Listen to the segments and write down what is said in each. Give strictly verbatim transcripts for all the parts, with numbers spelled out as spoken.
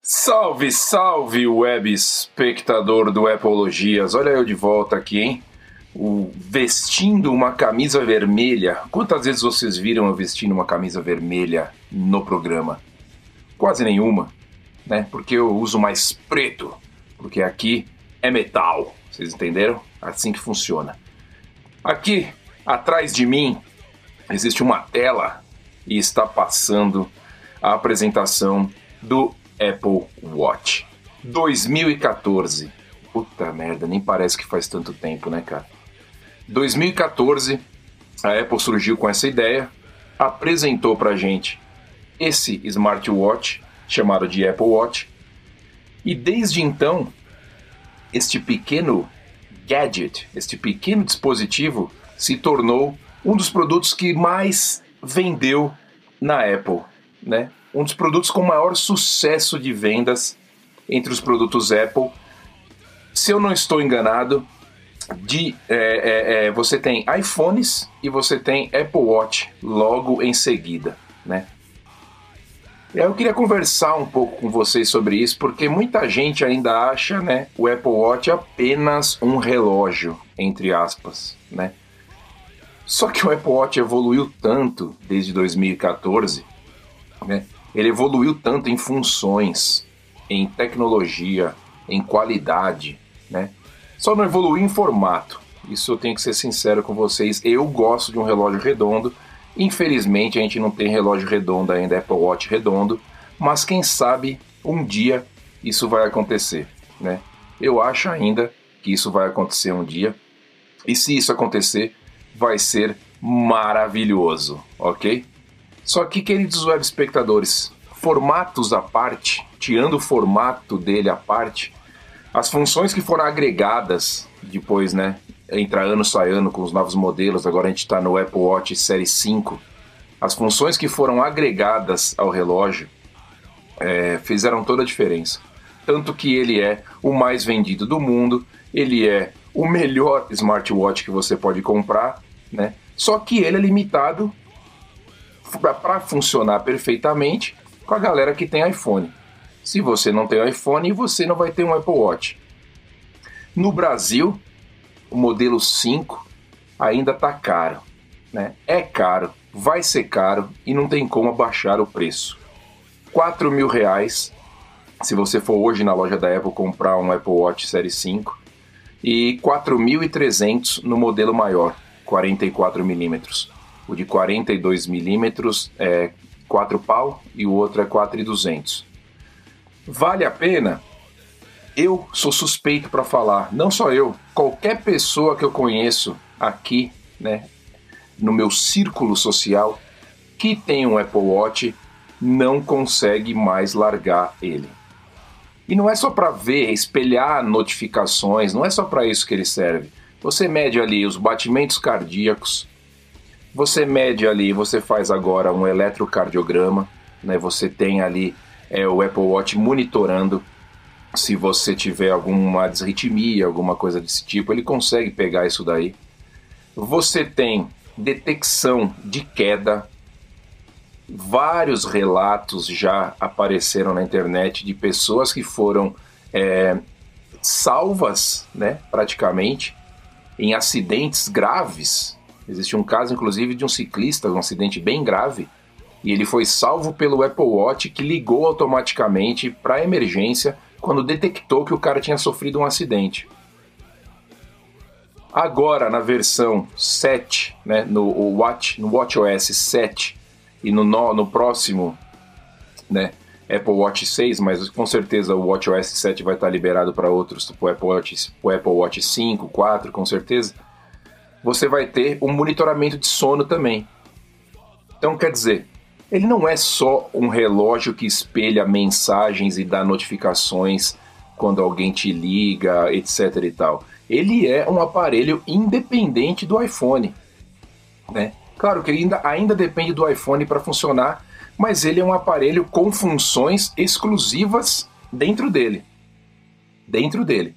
Salve, salve web espectador do Epologias, olha eu de volta aqui, hein? O vestindo uma camisa vermelha. Quantas vezes vocês viram eu vestindo uma camisa vermelha no programa? Quase nenhuma, né? Porque eu uso mais preto, porque aqui é metal, vocês entenderam? Assim que funciona. Aqui, atrás de mim, existe uma tela e está passando a apresentação do Apple Watch dois mil e quatorze. Puta merda, nem parece que faz tanto tempo, né, cara? dois mil e quatorze, a Apple surgiu com essa ideia, apresentou pra gente esse smartwatch chamado de Apple Watch, e desde então, este pequeno gadget, este pequeno dispositivo, se tornou um dos produtos que mais vendeu na Apple, né? Um dos produtos com maior sucesso de vendas entre os produtos Apple. Se eu não estou enganado, de, é, é, é, você tem iPhones e você tem Apple Watch logo em seguida, né? Eu queria conversar um pouco com vocês sobre isso, porque muita gente ainda acha, né, o Apple Watch apenas um relógio, entre aspas, né? Só que o Apple Watch evoluiu tanto desde dois mil e quatorze, né? Ele evoluiu tanto em funções, em tecnologia, em qualidade, né? Só não evoluiu em formato. Isso eu tenho que ser sincero com vocês. Eu gosto de um relógio redondo. Infelizmente a gente não tem relógio redondo ainda, Apple Watch redondo. Mas quem sabe um dia isso vai acontecer, né? Eu acho ainda que isso vai acontecer um dia. E se isso acontecer, vai ser maravilhoso, ok? Só que, queridos web espectadores, formatos à parte, tirando o formato dele à parte, as funções que foram agregadas depois, né, entra ano, sai ano com os novos modelos, agora a gente está no Apple Watch Série cinco, as funções que foram agregadas ao relógio é, fizeram toda a diferença. Tanto que ele é o mais vendido do mundo, ele é o melhor smartwatch que você pode comprar, né? Só que ele é limitado para funcionar perfeitamente com a galera que tem iPhone. Se você não tem iPhone, você não vai ter um Apple Watch. No Brasil, o modelo cinco ainda está caro, né? É caro, vai ser caro e não tem como abaixar o preço. quatro mil reais, se você for hoje na loja da Apple comprar um Apple Watch Série cinco, e quatro mil e trezentos no modelo maior, quarenta e quatro milímetros. O de quarenta e dois milímetros é quatro pau e o outro é quatro mil e duzentos. Vale a pena? Eu sou suspeito para falar, não só eu, qualquer pessoa que eu conheço aqui, né, no meu círculo social, que tem um Apple Watch, não consegue mais largar ele. E não é só para ver, espelhar notificações, não é só para isso que ele serve. Você mede ali os batimentos cardíacos, você mede ali, você faz agora um eletrocardiograma, né? Você tem ali é, o Apple Watch monitorando se você tiver alguma desritmia, alguma coisa desse tipo, ele consegue pegar isso daí. Você tem detecção de queda, vários relatos já apareceram na internet de pessoas que foram é, salvas, né, praticamente, em acidentes graves. Existe um caso, inclusive, de um ciclista, um acidente bem grave, e ele foi salvo pelo Apple Watch, que ligou automaticamente para a emergência quando detectou que o cara tinha sofrido um acidente. Agora, na versão sete, né, no, Watch, no watchOS sete e no, no, no próximo, né, Apple Watch seis, mas com certeza o watchOS sete vai estar liberado para outros, tipo o Apple Watch, o Apple Watch cinco, quatro, com certeza, você vai ter um monitoramento de sono também. Então, quer dizer, ele não é só um relógio que espelha mensagens e dá notificações quando alguém te liga, etc e tal. Ele é um aparelho independente do iPhone, né? Claro que ele ainda, ainda depende do iPhone para funcionar, mas ele é um aparelho com funções exclusivas dentro dele. Dentro dele.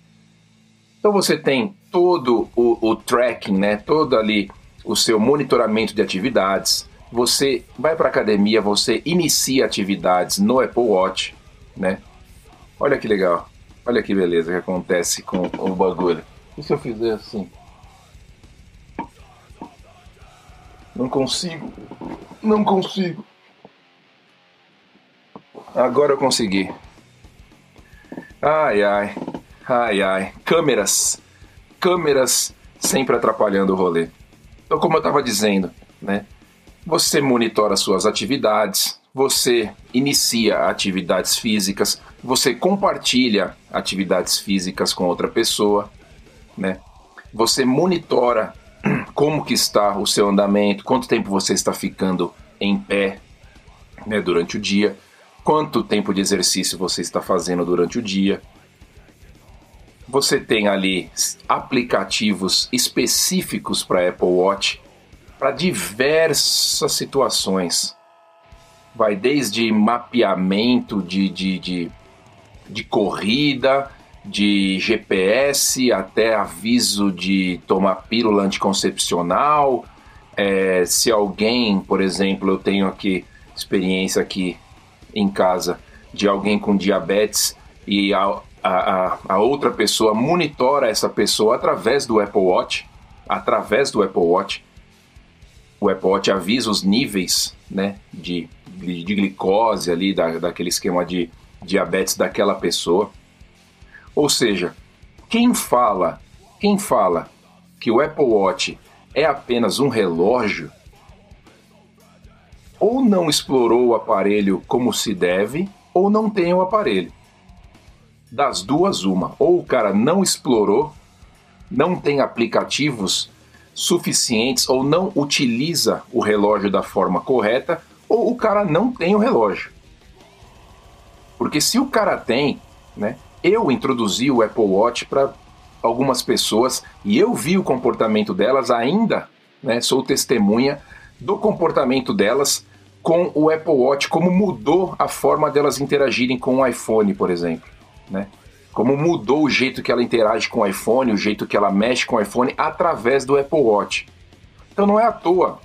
Então você tem todo o, o tracking, né? Todo ali o seu monitoramento de atividades. Você vai para a academia, você inicia atividades no Apple Watch, né? Olha que legal. Olha que beleza que acontece com o bagulho. E se eu fizer assim? Não consigo. Não consigo. Agora eu consegui. Ai, ai. Ai, ai. Câmeras. Câmeras sempre atrapalhando o rolê. Então, como eu estava dizendo, né? Você monitora suas atividades, você inicia atividades físicas, você compartilha atividades físicas com outra pessoa, né? Você monitora como que está o seu andamento, quanto tempo você está ficando em pé, né, durante o dia, quanto tempo de exercício você está fazendo durante o dia. Você tem ali aplicativos específicos para Apple Watch, para diversas situações. Vai desde mapeamento de, de, de, de corrida, de G P S, até aviso de tomar pílula anticoncepcional. É, se alguém, por exemplo, eu tenho aqui experiência aqui em casa de alguém com diabetes e a, a, a outra pessoa monitora essa pessoa através do Apple Watch, através do Apple Watch. O Apple Watch avisa os níveis, né, de, de, de glicose ali, da, daquele esquema de diabetes daquela pessoa. Ou seja, quem fala, quem fala que o Apple Watch é apenas um relógio, ou não explorou o aparelho como se deve, ou não tem o aparelho. Das duas, uma. Ou o cara não explorou, não tem aplicativos suficientes, ou não utiliza o relógio da forma correta, ou o cara não tem o relógio. Porque se o cara tem, né? Eu introduzi o Apple Watch para algumas pessoas e eu vi o comportamento delas ainda, né? Sou testemunha do comportamento delas com o Apple Watch, como mudou a forma delas interagirem com o iPhone, por exemplo, né? Como mudou o jeito que ela interage com o iPhone, o jeito que ela mexe com o iPhone através do Apple Watch. Então não é à toa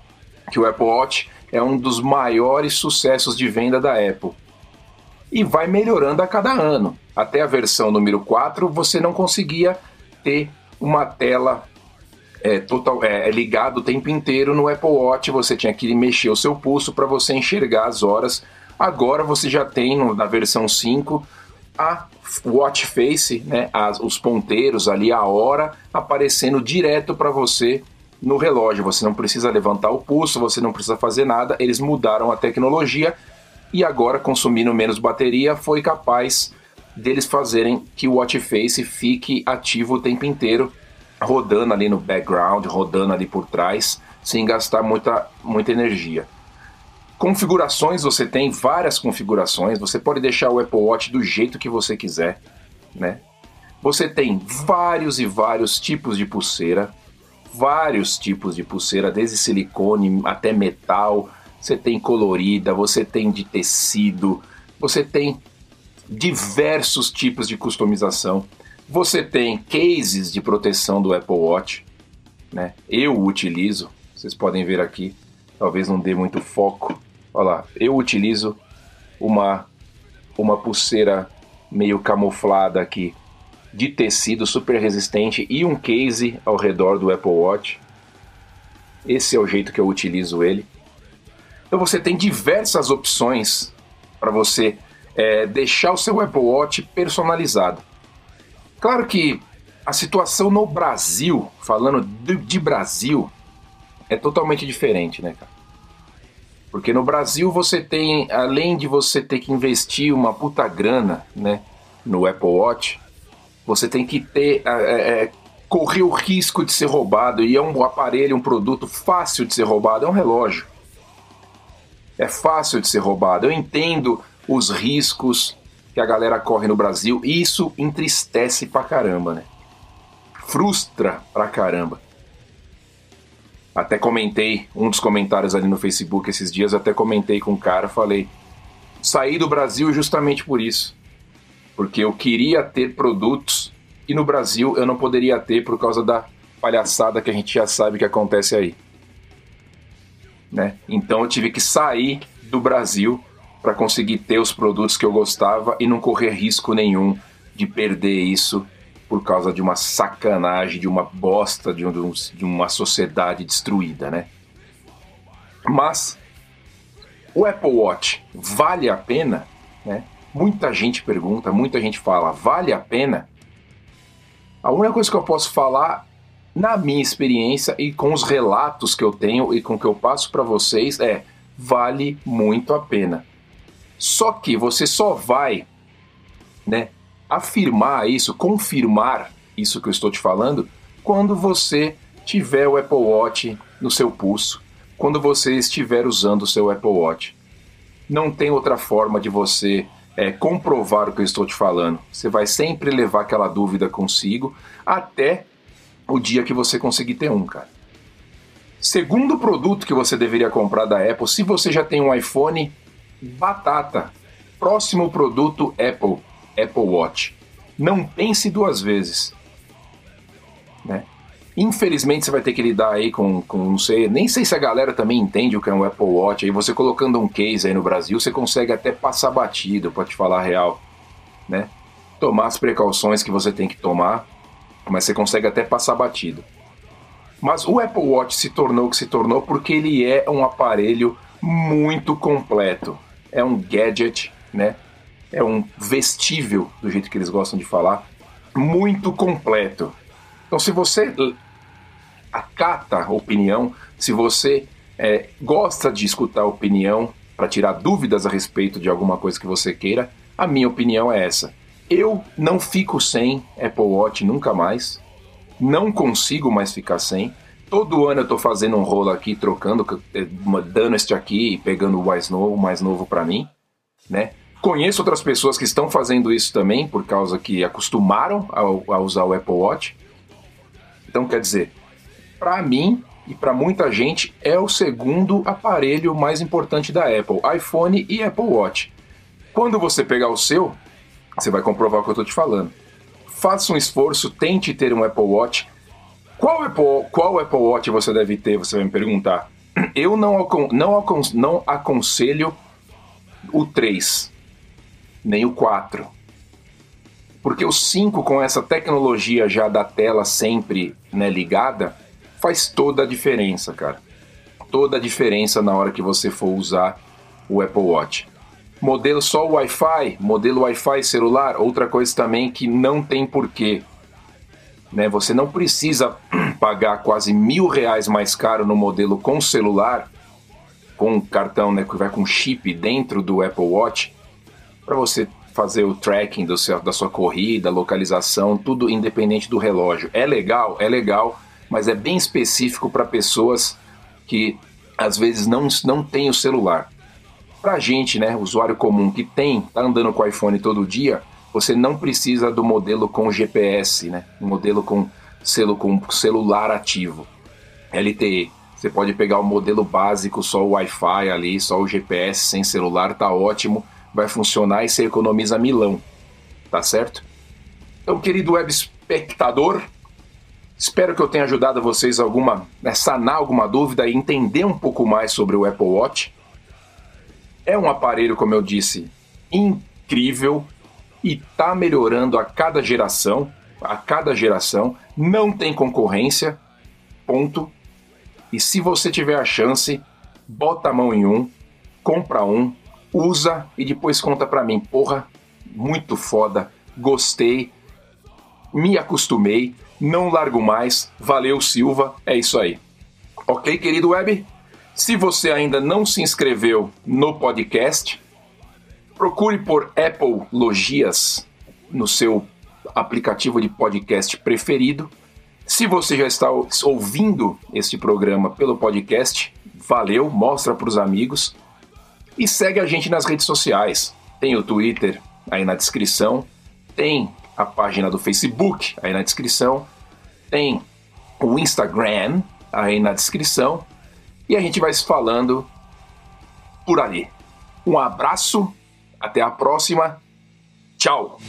que o Apple Watch é um dos maiores sucessos de venda da Apple. E vai melhorando a cada ano. Até a versão número quatro você não conseguia ter uma tela é, total, é, ligada o tempo inteiro no Apple Watch. Você tinha que mexer o seu pulso para você enxergar as horas. Agora você já tem na versão cinco... a watch face, né, as, os ponteiros ali, a hora aparecendo direto para você no relógio. Você não precisa levantar o pulso, você não precisa fazer nada. Eles mudaram a tecnologia e agora, consumindo menos bateria, foi capaz deles fazerem que o watch face fique ativo o tempo inteiro, rodando ali no background, rodando ali por trás, sem gastar muita, muita energia. Configurações, você tem várias configurações, você pode deixar o Apple Watch do jeito que você quiser, né? Você tem vários e vários tipos de pulseira, vários tipos de pulseira, desde silicone até metal, você tem colorida, você tem de tecido, você tem diversos tipos de customização, você tem cases de proteção do Apple Watch, né? Eu utilizo, vocês podem ver aqui, talvez não dê muito foco. Olha lá, eu utilizo uma, uma pulseira meio camuflada aqui, de tecido super resistente e um case ao redor do Apple Watch. Esse é o jeito que eu utilizo ele. Então você tem diversas opções para você é, deixar o seu Apple Watch personalizado. Claro que a situação no Brasil, falando de, de Brasil, é totalmente diferente, né, cara? Porque no Brasil você tem, além de você ter que investir uma puta grana, né, no Apple Watch, você tem que ter, é, é, correr o risco de ser roubado, e é um aparelho, um produto fácil de ser roubado, é um relógio. É fácil de ser roubado. Eu entendo os riscos que a galera corre no Brasil, e isso entristece pra caramba, né? Frustra pra caramba. Até comentei, um dos comentários ali no Facebook esses dias, até comentei com um cara, falei, saí do Brasil justamente por isso, porque eu queria ter produtos e no Brasil eu não poderia ter por causa da palhaçada que a gente já sabe que acontece aí, né? Então eu tive que sair do Brasil para conseguir ter os produtos que eu gostava e não correr risco nenhum de perder isso por causa de uma sacanagem, de uma bosta, de, um, de uma sociedade destruída, né? Mas o Apple Watch vale a pena, né? Muita gente pergunta, muita gente fala, vale a pena? A única coisa que eu posso falar, na minha experiência e com os relatos que eu tenho e com que eu passo para vocês, é: vale muito a pena. Só que você só vai, né, afirmar isso, confirmar isso que eu estou te falando, quando você tiver o Apple Watch no seu pulso, quando você estiver usando o seu Apple Watch. Não tem outra forma de você é, comprovar o que eu estou te falando. Você vai sempre levar aquela dúvida consigo até o dia que você conseguir ter um, cara. Segundo produto que você deveria comprar da Apple, se você já tem um iPhone, batata. Próximo produto Apple, Apple Watch. Não pense duas vezes, né? Infelizmente você vai ter que lidar aí com, com, não sei, nem sei se a galera também entende o que é um Apple Watch. Aí você colocando um case aí no Brasil, você consegue até passar batido, pra te falar a real, né? Tomar as precauções que você tem que tomar, mas você consegue até passar batido. Mas o Apple Watch se tornou o que se tornou porque ele é um aparelho muito completo. É um gadget, né? É um vestível, do jeito que eles gostam de falar, muito completo. Então, se você acata a opinião, se você é, gosta de escutar a opinião para tirar dúvidas a respeito de alguma coisa que você queira, a minha opinião é essa. Eu não fico sem Apple Watch nunca mais. Não consigo mais ficar sem. Todo ano eu tô fazendo um rolo aqui, trocando, dando este aqui e pegando o mais novo, o mais novo para mim, né? Conheço outras pessoas que estão fazendo isso também, por causa que acostumaram a, a usar o Apple Watch. Então, quer dizer, para mim e para muita gente, é o segundo aparelho mais importante da Apple, iPhone e Apple Watch. Quando você pegar o seu, você vai comprovar o que eu tô te falando. Faça um esforço, tente ter um Apple Watch. Qual Apple, qual Apple Watch você deve ter? Você vai me perguntar. Eu não, não, não aconselho o três, nem o quatro. Porque o cinco, com essa tecnologia já da tela sempre, né, ligada, faz toda a diferença, cara. Toda a diferença na hora que você for usar o Apple Watch. Modelo só Wi-Fi, modelo Wi-Fi celular, outra coisa também que não tem porquê, né? Você não precisa pagar quase mil reais mais caro no modelo com celular, com cartão, né, que vai com chip dentro do Apple Watch, para você fazer o tracking do seu, da sua corrida, localização, tudo independente do relógio. É legal, é legal, mas é bem específico para pessoas que às vezes não, não têm o celular. Pra gente, né, usuário comum que tem, tá andando com o iPhone todo dia, você não precisa do modelo com G P S, né, modelo com, celu, com celular ativo, L T E. Você pode pegar o modelo básico, só o Wi-Fi ali, só o G P S, sem celular, tá ótimo, vai funcionar e você economiza milão, tá certo? Então, querido web espectador, espero que eu tenha ajudado vocês alguma, né, sanar alguma dúvida e entender um pouco mais sobre o Apple Watch. É um aparelho, como eu disse, incrível e tá melhorando a cada geração, a cada geração, não tem concorrência, ponto. E se você tiver a chance, bota a mão em um, compra um, usa e depois conta pra mim. Porra, muito foda, gostei, me acostumei, não largo mais, valeu Silva, é isso aí. Ok, querido web? Se você ainda não se inscreveu no podcast, procure por Epologias no seu aplicativo de podcast preferido. Se você já está ouvindo este programa pelo podcast, valeu, mostra para os amigos. E segue a gente nas redes sociais. Tem o Twitter aí na descrição, tem a página do Facebook aí na descrição, tem o Instagram aí na descrição. E a gente vai se falando por ali. Um abraço, até a próxima, tchau!